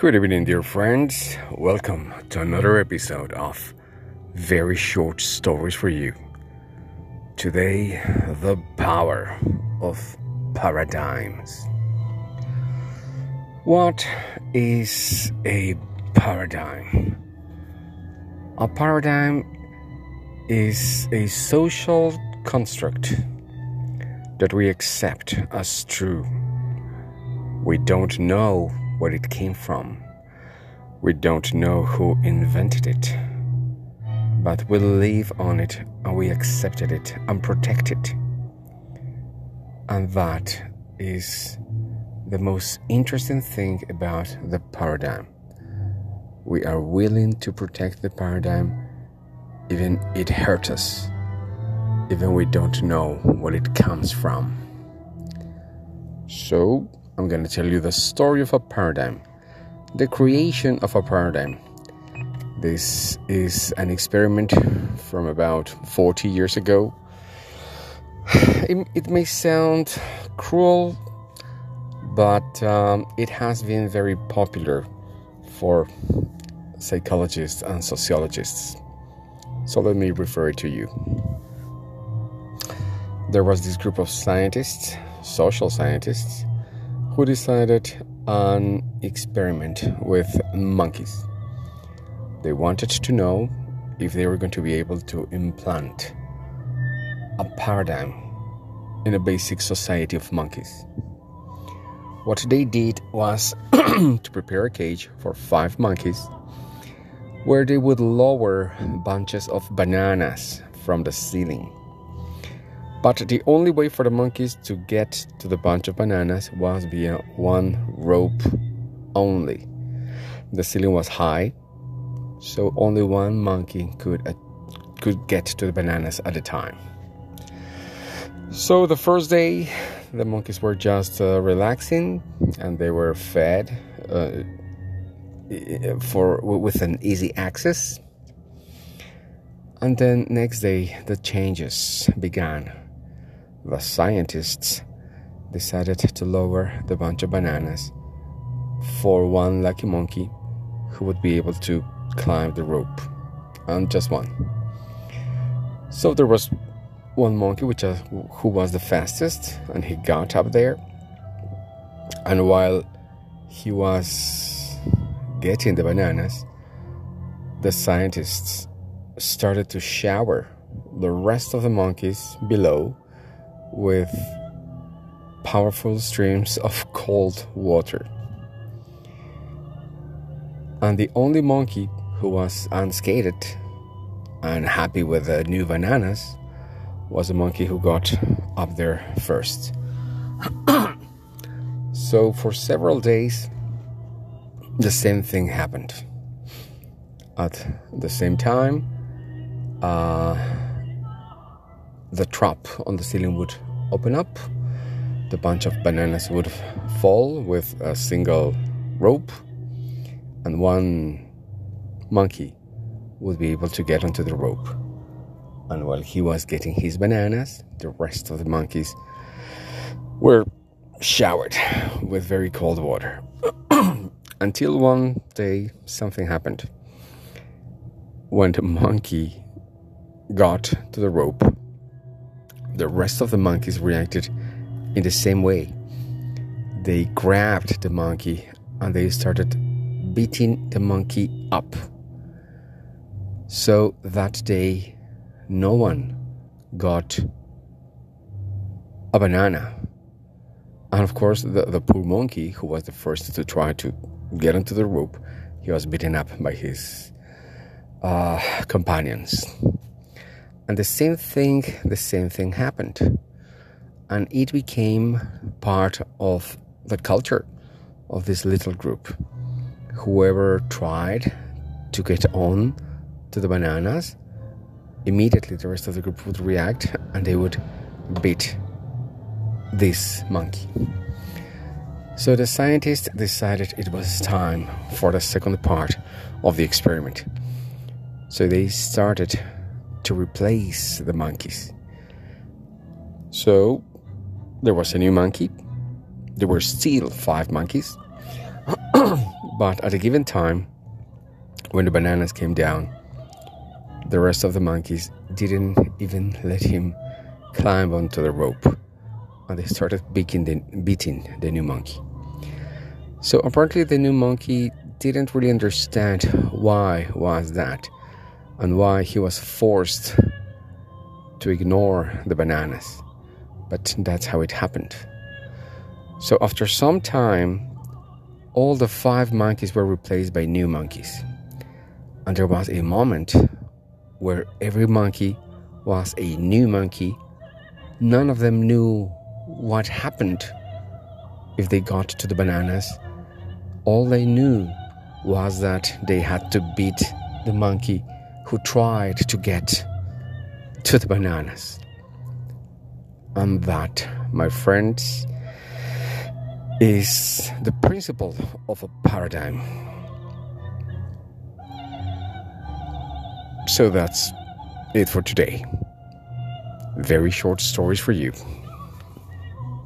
Good evening, dear friends. Welcome to another episode of Very Short Stories for You. Today, the power of paradigms. What is a paradigm? A paradigm is a social construct that we accept as true. We don't know where it came from. We don't know who invented it, but we live on it and we accepted it and protect it. And that is the most interesting thing about the paradigm. We are willing to protect the paradigm even it hurts us, even we don't know where it comes from. So I'm going to tell you the story of a paradigm, the creation of a paradigm. This is an experiment from about 40 years ago. It may sound cruel, but it has been very popular for psychologists and sociologists. So let me refer it to you. There was this group of scientists, social scientists, who decided an experiment with monkeys. They wanted to know if they were going to be able to implant a paradigm in a basic society of monkeys. What they did was to prepare a cage for 5 monkeys where they would lower bunches of bananas from the ceiling. But the only way for the monkeys to get to the bunch of bananas was via one rope only. The ceiling was high, so only one monkey could get to the bananas at a time. So the first day, the monkeys were just relaxing, and they were fed with an easy access. And then next day, the changes began. The scientists decided to lower the bunch of bananas for one lucky monkey who would be able to climb the rope, and just one. So there was one monkey who was the fastest, and he got up there. And while he was getting the bananas, the scientists started to shower the rest of the monkeys below with powerful streams of cold water. And the only monkey who was unscathed and happy with the new bananas was the monkey who got up there first. So for several days, the same thing happened. At the same time, the trap on the ceiling would open up, the bunch of bananas would fall with a single rope, and one monkey would be able to get onto the rope. And while he was getting his bananas, the rest of the monkeys were showered with very cold water. Until one day, something happened. When the monkey got to the rope, the rest of the monkeys reacted in the same way. They grabbed the monkey and they started beating the monkey up. So that day, no one got a banana. And of course, the poor monkey, who was the first to try to get onto the rope, he was beaten up by his companions. And the same thing happened, and it became part of the culture of this little group. Whoever tried to get on to the bananas, immediately the rest of the group would react and they would beat this monkey. So the scientists decided it was time for the second part of the experiment. So they started to replace the monkeys. So there was a new monkey. There were still 5 monkeys. But at a given time, when the bananas came down, the rest of the monkeys didn't even let him climb onto the rope, and they started beating the new monkey. So apparently the new monkey didn't really understand why was that, and why he was forced to ignore the bananas. But that's how it happened. So after some time, all the 5 monkeys were replaced by new monkeys. And there was a moment where every monkey was a new monkey. None of them knew what happened if they got to the bananas. All they knew was that they had to beat the monkey who tried to get to the bananas. And that, my friends, is the principle of a paradigm. So that's it for today. Very short stories for you.